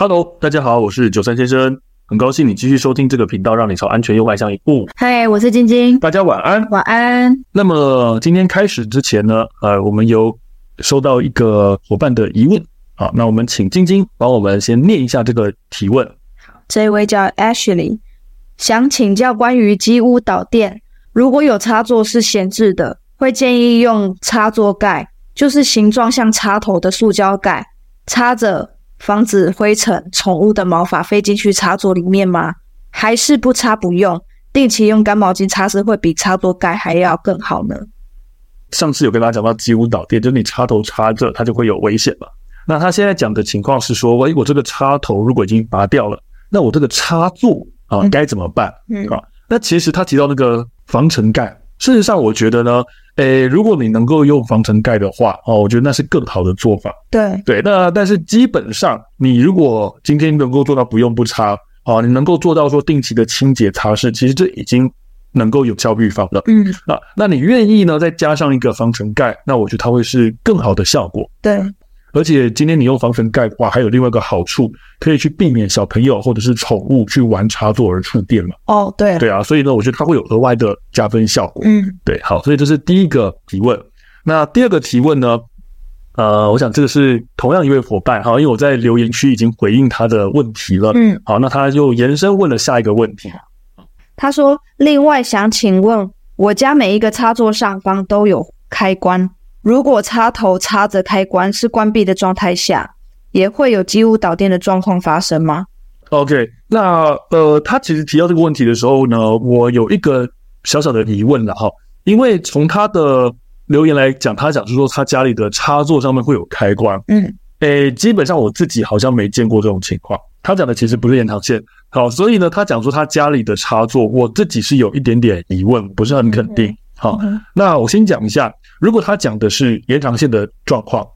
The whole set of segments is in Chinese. Hello， 大家好，我是九三先生，很高兴你继续收听这个频道，让你朝安全又迈向一步。嗨，我是晶晶，大家晚安。晚安。那么今天开始之前呢，我们有收到一个伙伴的疑问，好，那我们请晶晶帮我们先念一下这个提问。这位叫 Ashley， 想请教关于机屋导电，如果有插座是闲置的，会建议用插座盖，就是形状像插头的塑胶盖，插着。防止灰尘、宠物的毛发飞进去插座里面吗？还是不插不用？定期用干毛巾擦拭会比插座盖还要更好呢？上次有跟大家讲到机屋导电，就是你插头插着它就会有危险嘛。那他现在讲的情况是说，我这个插头如果已经拔掉了，那我这个插座啊该怎么办？那其实他提到那个防尘盖，事实上我觉得呢，如果你能够用防尘盖的话，我觉得那是更好的做法。对，那但是基本上你如果今天能够做到不用不插，你能够做到说定期的清洁擦拭，其实这已经能够有效预防了。那你愿意呢再加上一个防尘盖，那我觉得它会是更好的效果。对，而且今天你用防尘盖的话，还有另外一个好处，可以去避免小朋友或者是宠物去玩插座而触电嘛。对。对啊，所以呢我觉得它会有额外的加分效果。对，好，所以这是第一个提问。那第二个提问呢，我想这个是同样一位伙伴，因为我在留言区已经回应他的问题了。好，那他就延伸问了下一个问题。他说，另外想请问，我家每一个插座上方都有开关，如果插头插着开关是关闭的状态下，也会有机屋导电的状况发生吗？ OK， 那他其实提到这个问题的时候呢，我有一个小小的疑问了哈，因为从他的留言来讲，他讲是说他家里的插座上面会有开关，基本上我自己好像没见过这种情况。他讲的其实不是延长线，好，所以呢，他讲说他家里的插座，我自己是有一点点疑问，不是很肯定。好，那我先讲一下，如果他讲的是延长线的状况，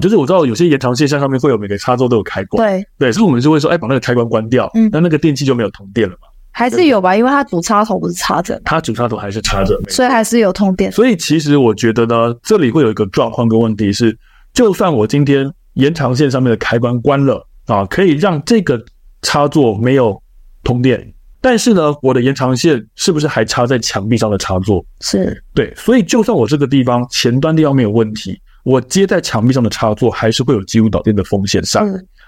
就是我知道有些延长线上面会有每个插座都有开关，对，所以我们就会说，把那个开关关掉，那个电器就没有通电了嘛。还是有吧，因为它主插头不是插着，它主插头还是插着，所以还是有通电。所以其实我觉得呢，这里会有一个状况跟问题是，就算我今天延长线上面的开关关了可以让这个插座没有通电，但是呢我的延长线是不是还插在墙壁上的插座？是，对，所以就算我这个地方前端地方没有问题，我接在墙壁上的插座还是会有机屋导电的风险上。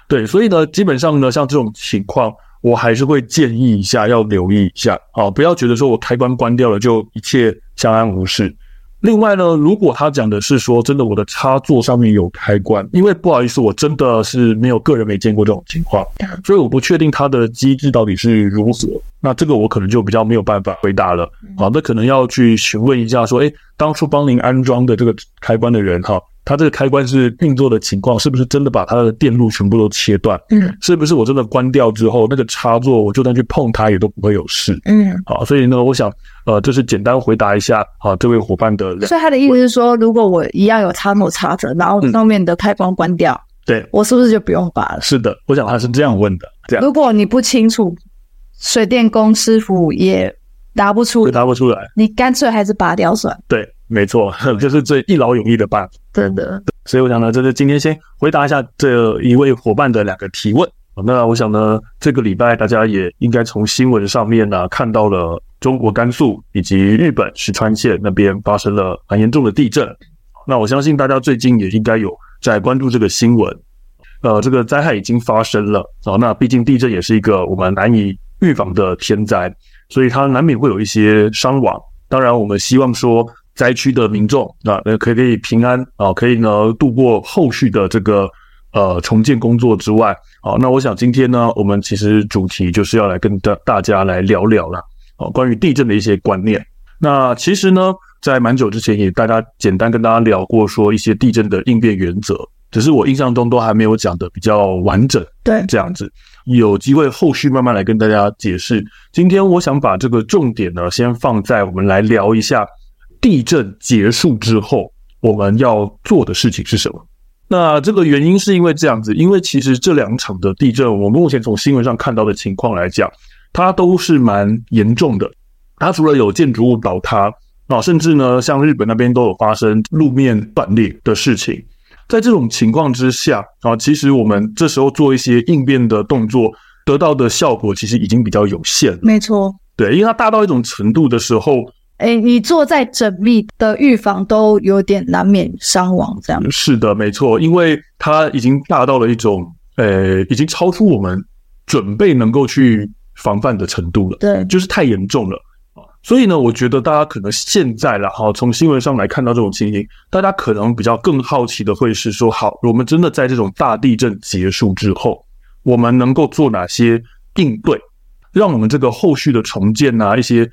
对，所以呢基本上呢像这种情况，我还是会建议一下，要留意一下，不要觉得说我开关关掉了就一切相安无事。另外呢，如果他讲的是说真的我的插座上面有开关，因为不好意思我真的是个人没见过这种情况，所以我不确定他的机制到底是如何，那这个我可能就比较没有办法回答了。好，那可能要去询问一下说，当初帮您安装的这个开关的人他这个开关是运作的情况，是不是真的把他的电路全部都切断？是不是我真的关掉之后，那个插座我就算去碰它也都不会有事？好，所以呢，我想，这是简单回答一下这位伙伴的。所以他的意思是说，如果我一样有插头插着，然后上面的开关关掉，对，我是不是就不用拔了？是的，我想他是这样问的。这样，如果你不清楚，水电工师傅也答不出来，你干脆还是拔掉算。对。没错，就是最一劳永逸的办法。真的。所以我想呢，这是今天先回答一下这一位伙伴的两个提问。那我想呢，这个礼拜大家也应该从新闻上面看到了中国甘肃以及日本石川县那边发生了蛮严重的地震。那我相信大家最近也应该有在关注这个新闻。这个灾害已经发生了，那毕竟地震也是一个我们难以预防的天灾，所以它难免会有一些伤亡。当然我们希望说灾区的民众可以平安可以呢度过后续的这个重建工作之外。好，那我想今天呢我们其实主题就是要来跟大家来聊聊啦关于地震的一些观念。那其实呢在蛮久之前也大家简单跟大家聊过说一些地震的应变原则，只是我印象中都还没有讲的比较完整。对，这样子有机会后续慢慢来跟大家解释。今天我想把这个重点呢先放在我们来聊一下地震结束之后我们要做的事情是什么。那这个原因是因为这样子，因为其实这两场的地震我们目前从新闻上看到的情况来讲，它都是蛮严重的，它除了有建筑物倒塌甚至呢像日本那边都有发生路面断裂的事情。在这种情况之下啊，其实我们这时候做一些应变的动作，得到的效果其实已经比较有限了。没错，对，因为它大到一种程度的时候，你做再缜密的预防都有点难免伤亡这样。是的，没错，因为它已经大到了一种已经超出我们准备能够去防范的程度了。对，就是太严重了。所以呢，我觉得大家可能现在啦，从新闻上来看到这种情形，大家可能比较更好奇的会是说，好，我们真的在这种大地震结束之后，我们能够做哪些应对，让我们这个后续的重建啊，一些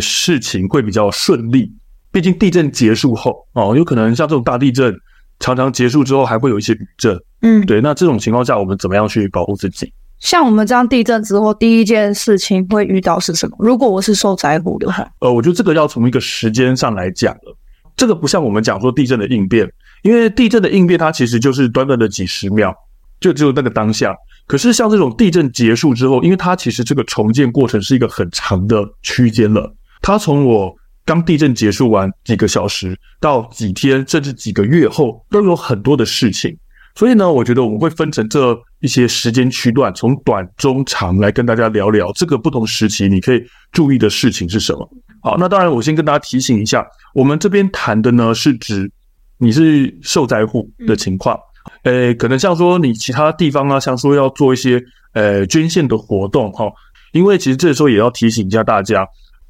事情会比较顺利。毕竟地震结束后哦，有可能像这种大地震常常结束之后还会有一些余震，对，那这种情况下我们怎么样去保护自己？像我们这样地震之后，第一件事情会遇到是什么？如果我是受灾户的话，我觉得这个要从一个时间上来讲了。这个不像我们讲说地震的应变，因为地震的应变它其实就是短短的几十秒，就只有那个当下。可是像这种地震结束之后，因为它其实这个重建过程是一个很长的区间了，它从我刚地震结束完几个小时到几天甚至几个月后都有很多的事情。所以呢，我觉得我们会分成这一些时间区段，从短中长来跟大家聊聊这个不同时期你可以注意的事情是什么。好，那当然我先跟大家提醒一下，我们这边谈的呢是指你是受灾户的情况，可能像说你其他地方啊，像说要做一些捐献的活动齁，因为其实这时候也要提醒一下大家，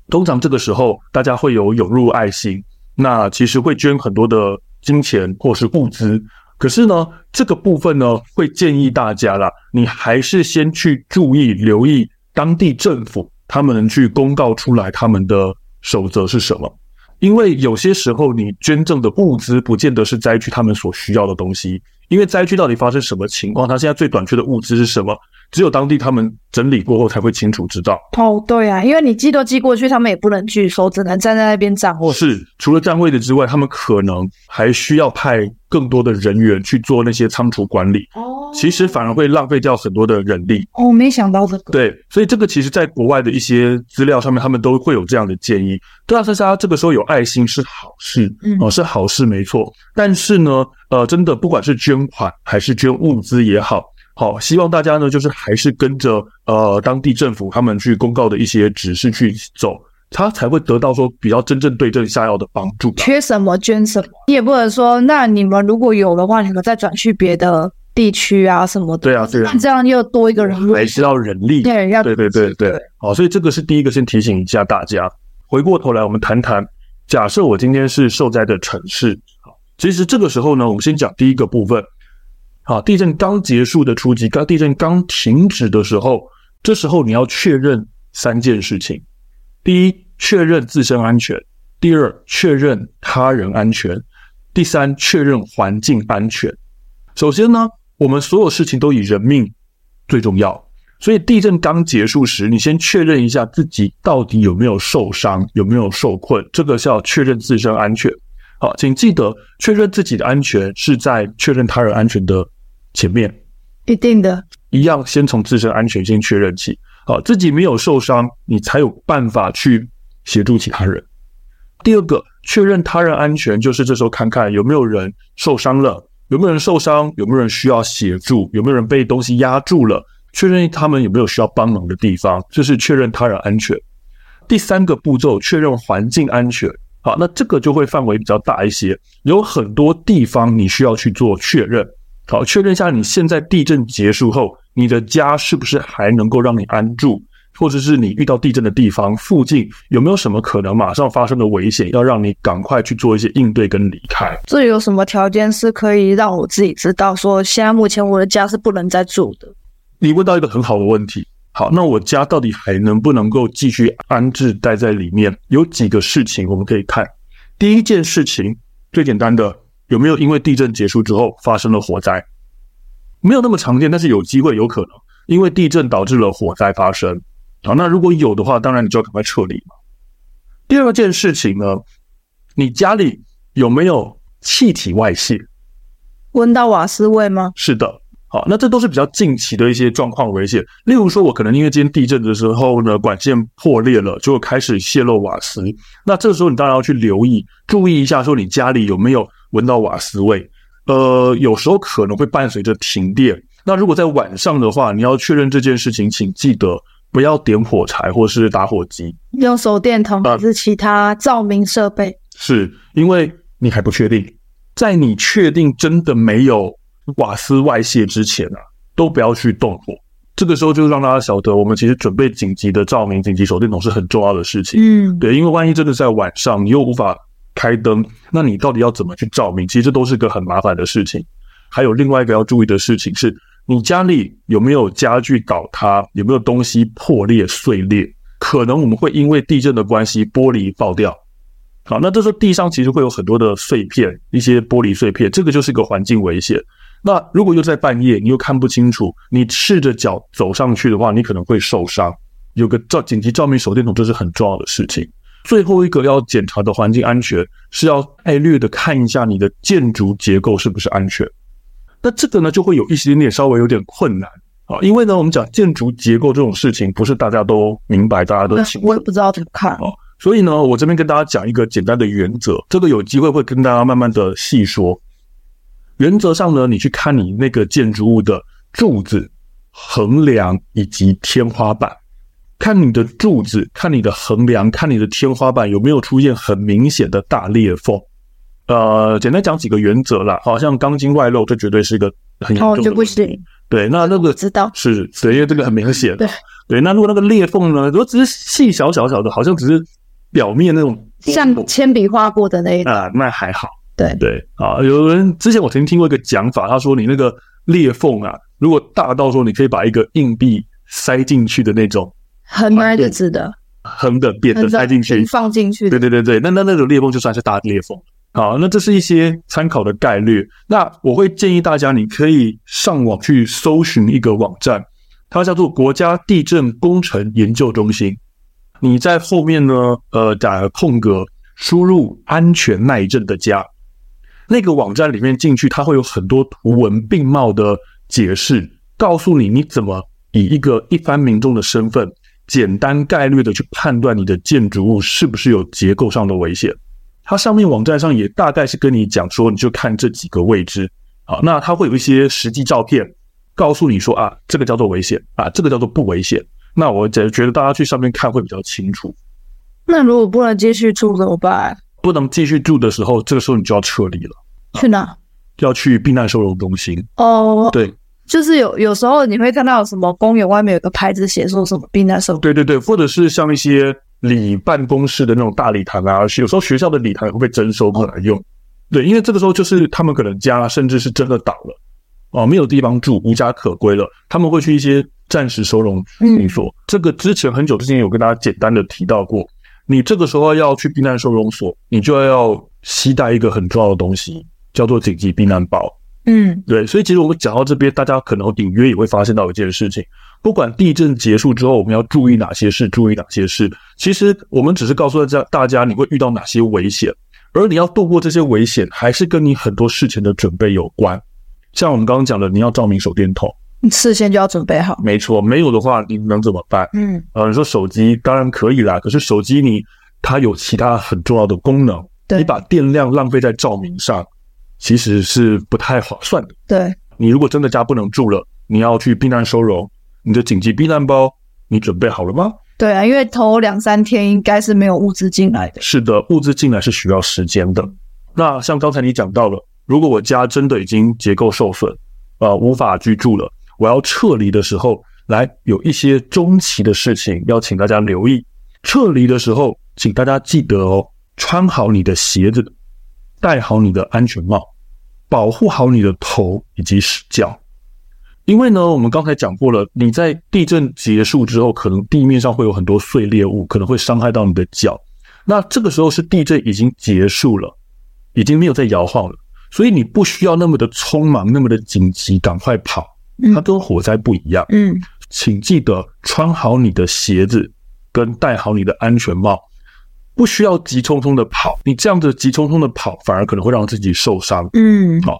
通常这个时候大家会有涌入爱心，那其实会捐很多的金钱或是物资。可是呢，这个部分呢，会建议大家啦，你还是先去注意留意当地政府他们去公告出来他们的守则是什么。因为有些时候你捐赠的物资不见得是灾区他们所需要的东西，因为灾区到底发生什么情况，他现在最短缺的物资是什么，只有当地他们整理过后才会清楚知道。对啊，因为你寄都寄过去，他们也不能拒收，只能站在那边站位。是，除了站位的之外，他们可能还需要派更多的人员去做那些仓储管理。其实反而会浪费掉很多的人力。没想到这个。对，所以这个其实在国外的一些资料上面，他们都会有这样的建议。对啊，大家这个时候有爱心是好事，是好事没错。但是呢，真的不管是捐款还是捐物资也好，希望大家呢就是还是跟着当地政府他们去公告的一些指示去走。他才会得到说比较真正对症下药的帮助。缺什么捐什么，也不能说那你们如果有的话，你们再转去别的地区啊什么的。对啊，对啊，这样又多一个人力，还是要人力。对，要对对对对。好，所以这个是第一个，先提醒一下大家。回过头来，我们谈谈，假设我今天是受灾的城市，其实这个时候呢，我们先讲第一个部分。好，地震刚结束的初期，地震刚停止的时候，这时候你要确认三件事情：第一，确认自身安全；第二，确认他人安全；第三，确认环境安全。首先呢，我们所有事情都以人命最重要，所以地震刚结束时，你先确认一下自己到底有没有受伤，有没有受困，这个是要确认自身安全。好，请记得确认自己的安全是在确认他人安全的前面，一定的，一样先从自身安全先确认起。好，自己没有受伤，你才有办法去协助其他人。第二个，确认他人安全，就是这时候看看有没有人受伤了，有没有人受伤，有没有人需要协助，有没有人被东西压住了，确认他们有没有需要帮忙的地方，这是确认他人安全。第三个步骤，确认环境安全。好，那这个就会范围比较大一些，有很多地方你需要去做确认。好，确认一下你现在地震结束后，你的家是不是还能够让你安住，或者是你遇到地震的地方附近有没有什么可能马上发生的危险，要让你赶快去做一些应对跟离开。这有什么条件是可以让我自己知道说现在目前我的家是不能再住的？你问到一个很好的问题。好，那我家到底还能不能够继续安置待在里面？有几个事情我们可以看。第一件事情，最简单的，有没有因为地震结束之后发生了火灾？没有那么常见，但是有机会，有可能因为地震导致了火灾发生。好，那如果有的话，当然你就要赶快撤离嘛。第二件事情呢，你家里有没有气体外泄？闻到瓦斯味吗？是的。好，那这都是比较近期的一些状况危险。例如说，我可能因为今天地震的时候呢，管线破裂了，就开始泄漏瓦斯。那这时候你当然要去留意，注意一下说你家里有没有闻到瓦斯味。有时候可能会伴随着停电。那如果在晚上的话，你要确认这件事情，请记得不要点火柴或是打火机，用手电筒还是其他照明设备。是，因为你还不确定，在你确定真的没有瓦斯外泄之前啊，都不要去动火。这个时候就让大家晓得，我们其实准备紧急的照明、紧急手电筒是很重要的事情。嗯，对，因为万一真的在晚上你又无法开灯，那你到底要怎么去照明？其实这都是个很麻烦的事情。还有另外一个要注意的事情是，你家里有没有家具倒塌，有没有东西破裂、碎裂？可能我们会因为地震的关系，玻璃爆掉。好，那这时候地上其实会有很多的碎片，一些玻璃碎片，这个就是一个环境危险。那如果又在半夜，你又看不清楚，你赤着脚走上去的话，你可能会受伤。有个紧急照明手电筒，这是很重要的事情。最后一个要检查的环境安全，是要概略的看一下你的建筑结构是不是安全。那这个呢，就会有一点点稍微有点困难啊，因为呢，我们讲建筑结构这种事情，不是大家都明白，大家都清楚。我也不知道怎么看。所以呢，我这边跟大家讲一个简单的原则，这个有机会会跟大家慢慢的细说。原则上呢，你去看你那个建筑物的柱子、横梁以及天花板，看你的柱子、看你的横梁、看你的天花板有没有出现很明显的大裂缝。简单讲几个原则啦，好像钢筋外露，这绝对是一个很严重的问题。哦，就不行。对，那那个知道是，对，因为这个很明显。对对，那如果那个裂缝呢，如果只是细小小小的，好像只是表面那种像铅笔画过的那一种啊，那还好。对对啊，有人之前我曾经听过一个讲法，他说你那个裂缝啊，如果大到说你可以把一个硬币塞进去的那种横的子的横的扁的塞进去放进去，对对对对，那种裂缝就算是大裂缝。好，那这是一些参考的概率。那我会建议大家，你可以上网去搜寻一个网站，它叫做国家地震工程研究中心。你在后面呢，打空格输入安全耐震的家。那个网站里面进去，它会有很多图文并茂的解释，告诉你怎么以一个一般民众的身份，简单概率的去判断你的建筑物是不是有结构上的危险。它上面网站上也大概是跟你讲说，你就看这几个位置。好，那它会有一些实际照片，告诉你说啊，这个叫做危险啊，这个叫做不危险。那我觉得大家去上面看会比较清楚。那如果不能继续住怎么办？不能继续住的时候，这个时候你就要撤离了。去哪？要去避难收容中心。哦，对，就是有时候你会看到什么公园外面有个牌子写说什么避难收容。对对对，或者是像一些礼办公室的那种大礼堂啊，有时候学校的礼堂也会被征收过来用。对，因为这个时候就是他们可能家甚至是真的倒了，哦，没有地方住，无家可归了，他们会去一些暂时收容所。这个之前很久之前有跟大家简单的提到过。你这个时候要去避难收容所，你就要携带一个很重要的东西，叫做紧急避难包。嗯，对，所以其实我们讲到这边，大家可能隐约也会发现到一件事情，不管地震结束之后我们要注意哪些事，注意哪些事，其实我们只是告诉大家你会遇到哪些危险，而你要度过这些危险，还是跟你很多事前的准备有关。像我们刚刚讲的，你要照明手电筒，你事先就要准备好。没错，没有的话你能怎么办？嗯，你说手机当然可以啦，可是手机它有其他很重要的功能，对，你把电量浪费在照明上，其实是不太划算的。对，你如果真的家不能住了，你要去避难收容，你的紧急避难包你准备好了吗？对啊，因为头2-3天应该是没有物资进来的。是的，物资进来是需要时间的。那像刚才你讲到了，如果我家真的已经结构受损，无法居住了，我要撤离的时候，来有一些中期的事情要请大家留意。撤离的时候请大家记得哦，穿好你的鞋子，戴好你的安全帽，保护好你的头以及脚。因为呢，我们刚才讲过了，你在地震结束之后，可能地面上会有很多碎裂物，可能会伤害到你的脚。那这个时候是地震已经结束了，已经没有在摇晃了，所以你不需要那么的匆忙，那么的紧急赶快跑，它跟火灾不一样。嗯，请记得穿好你的鞋子跟戴好你的安全帽，不需要急匆匆的跑，你这样子急匆匆的跑反而可能会让自己受伤。嗯，好，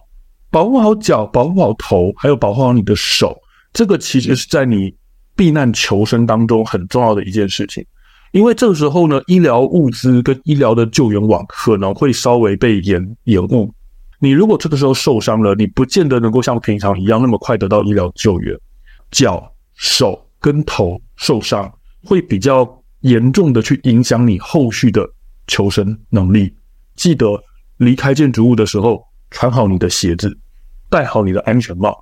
保护好脚，保护好头，还有保护好你的手，这个其实是在你避难求生当中很重要的一件事情。因为这个时候呢，医疗物资跟医疗的救援网可能会稍微被延误，你如果这个时候受伤了，你不见得能够像平常一样那么快得到医疗救援。脚、手跟头受伤会比较严重的去影响你后续的求生能力。记得离开建筑物的时候，穿好你的鞋子，戴好你的安全帽。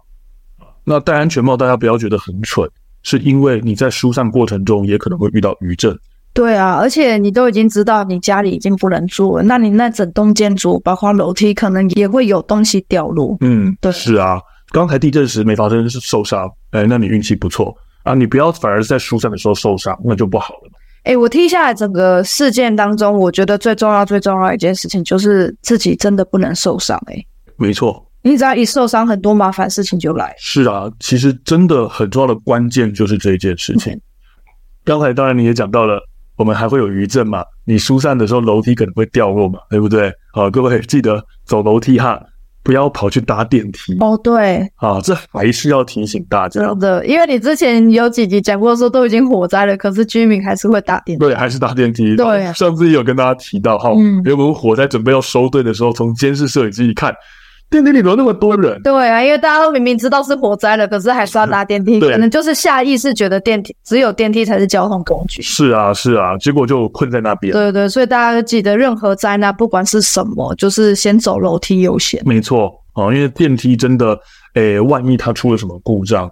那戴安全帽大家不要觉得很蠢，是因为你在疏散过程中也可能会遇到余震。对啊，而且你都已经知道你家里已经不能住了，那你那整栋建筑包括楼梯可能也会有东西掉落。嗯，对，是啊，刚才地震时没发生是受伤，那你运气不错啊，你不要反而是在疏散的时候受伤，那就不好了。我听下来整个事件当中，我觉得最重要的一件事情就是自己真的不能受伤。没错，你只要一受伤，很多麻烦事情就来。是啊，其实真的很重要的关键就是这一件事情。刚才当然你也讲到了，我们还会有余震嘛，你疏散的时候楼梯可能会掉落嘛，对不对？好，各位记得走楼梯哈，不要跑去搭电梯。哦，对啊，这还是要提醒大家。真的，因为你之前有几集讲过说都已经火灾了，可是居民还是会搭电梯。对，还是搭电梯。对，上次也有跟大家提到哈，原本火灾准备要收队的时候，从监视摄影机一看，电梯里有那么多人。对啊，因为大家都明明知道是火灾了，可是还是要搭电梯。可能就是下意识觉得电梯，只有电梯才是交通工具。是啊是啊，结果就困在那边。对对，所以大家记得任何灾难不管是什么，就是先走楼梯优先。没错因为电梯真的万一它出了什么故障，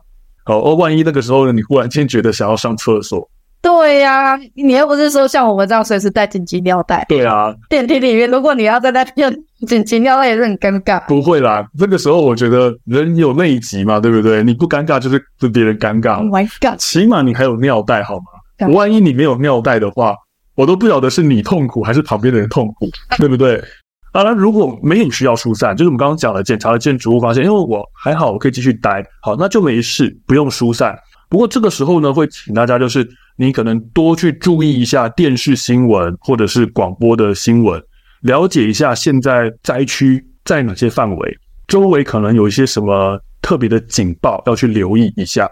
万一那个时候你忽然间觉得想要上厕所。对啊，你又不是说像我们这样随时带紧急尿袋。对啊，电梯里面如果你要在那边紧急尿袋也是很尴尬。不会啦，这个时候我觉得人有内急嘛，对不对？你不尴尬就是别人尴尬。Oh my god！ 起码你还有尿袋好吗？万一你没有尿袋的话，我都不晓得是你痛苦还是旁边的人痛苦，对不对？当然，如果没有需要疏散，就是我们刚刚讲了，检查了建筑物发现，因为我还好，我可以继续待，好，那就没事，不用疏散。不过这个时候呢，会请大家就是你可能多去注意一下电视新闻或者是广播的新闻，了解一下现在灾区在哪些范围，周围可能有一些什么特别的警报要去留意一下。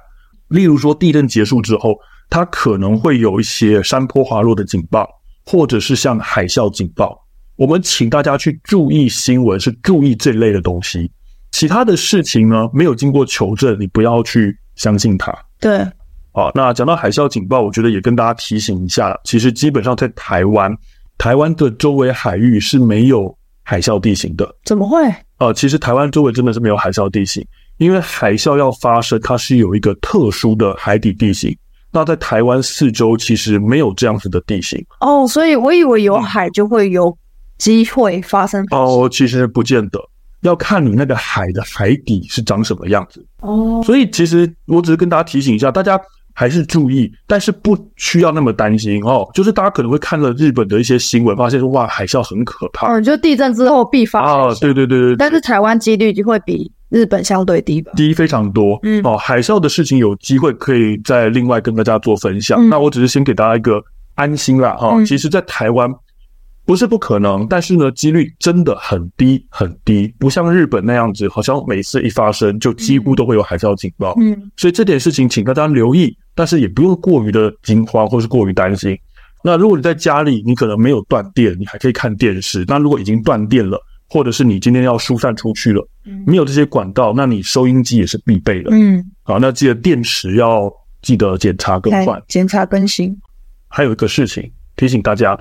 例如说地震结束之后，它可能会有一些山坡滑落的警报，或者是像海啸警报。我们请大家去注意新闻，是注意这类的东西。其他的事情呢，没有经过求证，你不要去相信它。对，好，那讲到海啸警报，我觉得也跟大家提醒一下，其实基本上在台湾的周围海域是没有海啸地形的。怎么会？其实台湾周围真的是没有海啸地形，因为海啸要发生，它是有一个特殊的海底地形。那在台湾四周其实没有这样子的地形。哦，所以我以为有海就会有机会发生海啸。其实不见得。要看你那个海的海底是长什么样子哦，所以其实我只是跟大家提醒一下，大家还是注意，但是不需要那么担心就是大家可能会看了日本的一些新闻，发现说哇海啸很可怕就地震之后必发啊，对对对对，但是台湾几率就会比日本相对低吧，低非常多海啸的事情有机会可以再另外跟大家做分享那我只是先给大家一个安心啦其实在台湾。不是不可能，但是呢，几率真的很低很低，不像日本那样子，好像每次一发生就几乎都会有海啸警报。所以这点事情请大家留意，但是也不用过于的惊慌或是过于担心。那如果你在家里，你可能没有断电，你还可以看电视。那如果已经断电了，或者是你今天要疏散出去了，没有这些管道，那你收音机也是必备的。好，那记得电池要记得检查更换，检查更新。还有一个事情提醒大家。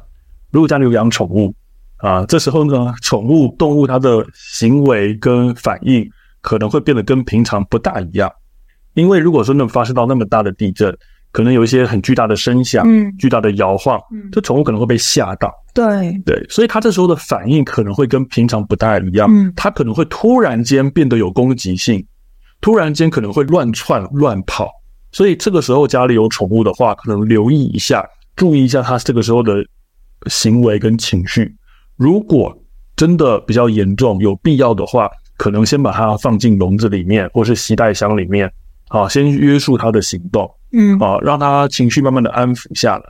如果家里有养宠物这时候呢，宠物动物它的行为跟反应可能会变得跟平常不大一样，因为如果说能发生到那么大的地震，可能有一些很巨大的声响巨大的摇晃这宠物可能会被吓到。对对，所以它这时候的反应可能会跟平常不大一样它可能会突然间变得有攻击性，突然间可能会乱窜乱跑。所以这个时候家里有宠物的话，可能留意一下，注意一下它这个时候的行为跟情绪。如果真的比较严重，有必要的话，可能先把它放进笼子里面或是携带箱里面先约束它的行动让它情绪慢慢的安抚下来，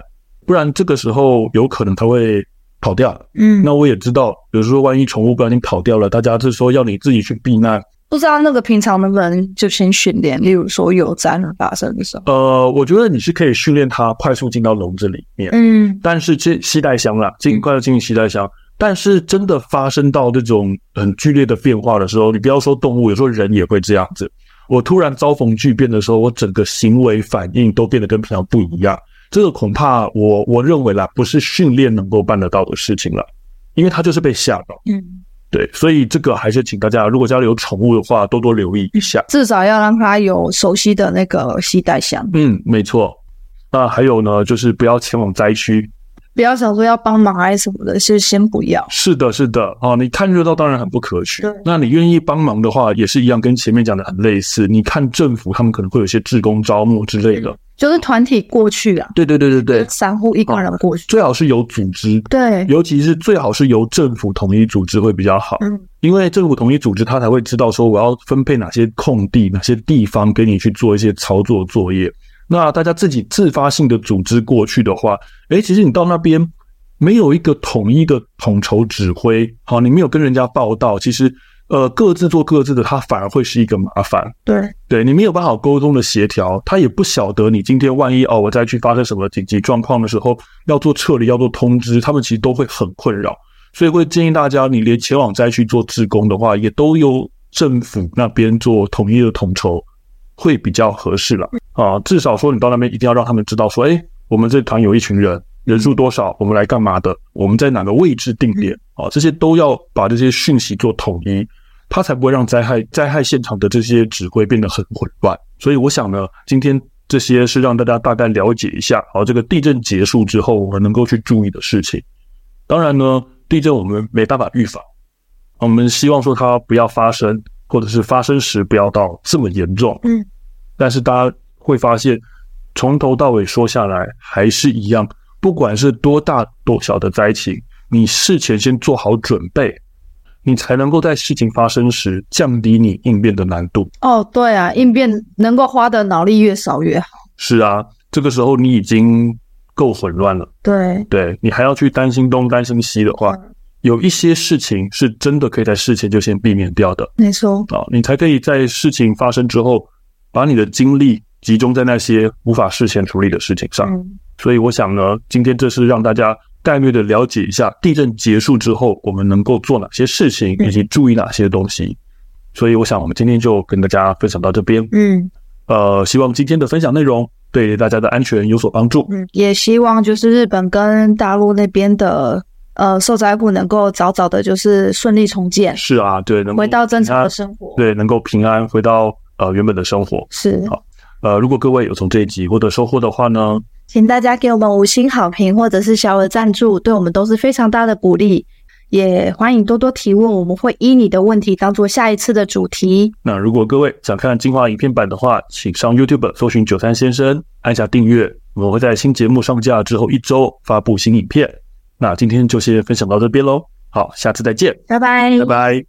不然这个时候有可能它会跑掉那我也知道，比如说万一宠物不小心跑掉了，大家是说要你自己去避难，不知道那个平常能不能就先训练，例如说有灾难发生的时候我觉得你是可以训练它快速进到笼子里面但是携带箱啦，快速进携带箱但是真的发生到这种很剧烈的变化的时候，你不要说动物，有时候人也会这样子。我突然遭逢巨变的时候，我整个行为反应都变得跟平常不一样。这个恐怕我认为啦，不是训练能够办得到的事情了，因为他就是被吓到。嗯，对，所以这个还是请大家，如果家里有宠物的话，多多留意一下，至少要让他有熟悉的那个携带箱。嗯，没错。那还有呢，就是不要前往灾区，不要想说要帮忙还是什么的，是先不要。是的，是的，哦，你看热闹当然很不可取。那你愿意帮忙的话，也是一样，跟前面讲的很类似。你看政府他们可能会有些志工招募之类的，就是团体过去啊。对对对对对，散户一般人过去，最好是由组织。对，尤其是最好是由政府统一组织会比较好。嗯，因为政府统一组织，他才会知道说我要分配哪些空地、哪些地方给你去做一些操作作业。那大家自己自发性的组织过去的话，其实你到那边没有一个统一的统筹指挥，好，你没有跟人家报道，其实各自做各自的，它反而会是一个麻烦。对对，你没有办法沟通的协调，他也不晓得你今天万一我再去发生什么紧急状况的时候，要做撤离，要做通知，他们其实都会很困扰。所以会建议大家，你连前往灾区做志工的话，也都由政府那边做统一的统筹，会比较合适了啊！至少说你到那边一定要让他们知道说，我们这团有一群人，人数多少，我们来干嘛的，我们在哪个位置定点啊，这些都要把这些讯息做统一，它才不会让灾害现场的这些指挥变得很混乱。所以我想呢，今天这些是让大家大概了解一下，这个地震结束之后我们能够去注意的事情。当然呢，地震我们没办法预防，我们希望说它不要发生，或者是发生时不要到这么严重。嗯，但是大家会发现，从头到尾说下来还是一样，不管是多大多小的灾情，你事前先做好准备，你才能够在事情发生时降低你应变的难度。哦，对啊，应变能够花的脑力越少越好。是啊，这个时候你已经够混乱了。对对，你还要去担心东担心西的话，有一些事情是真的可以在事前就先避免掉的。没错，你才可以在事情发生之后，把你的精力集中在那些无法事前处理的事情上。所以我想呢，今天这是让大家概略的了解一下地震结束之后我们能够做哪些事情，以及注意哪些东西。所以我想我们今天就跟大家分享到这边。希望今天的分享内容对大家的安全有所帮助。也希望就是日本跟大陆那边的受灾户能够早早的就是顺利重建。是啊，对，能回到正常的生活。对，能够平安回到原本的生活。是。好，如果各位有从这一集获得收获的话呢，请大家给我们5星好评或者是小额赞助，对我们都是非常大的鼓励。也欢迎多多提问，我们会依你的问题当作下一次的主题。那如果各位想看精华影片版的话，请上 YouTube 搜寻93先生，按下订阅，我们会在新节目上架之后1周发布新影片。那今天就先分享到这边咯，好，下次再见，拜拜，拜拜。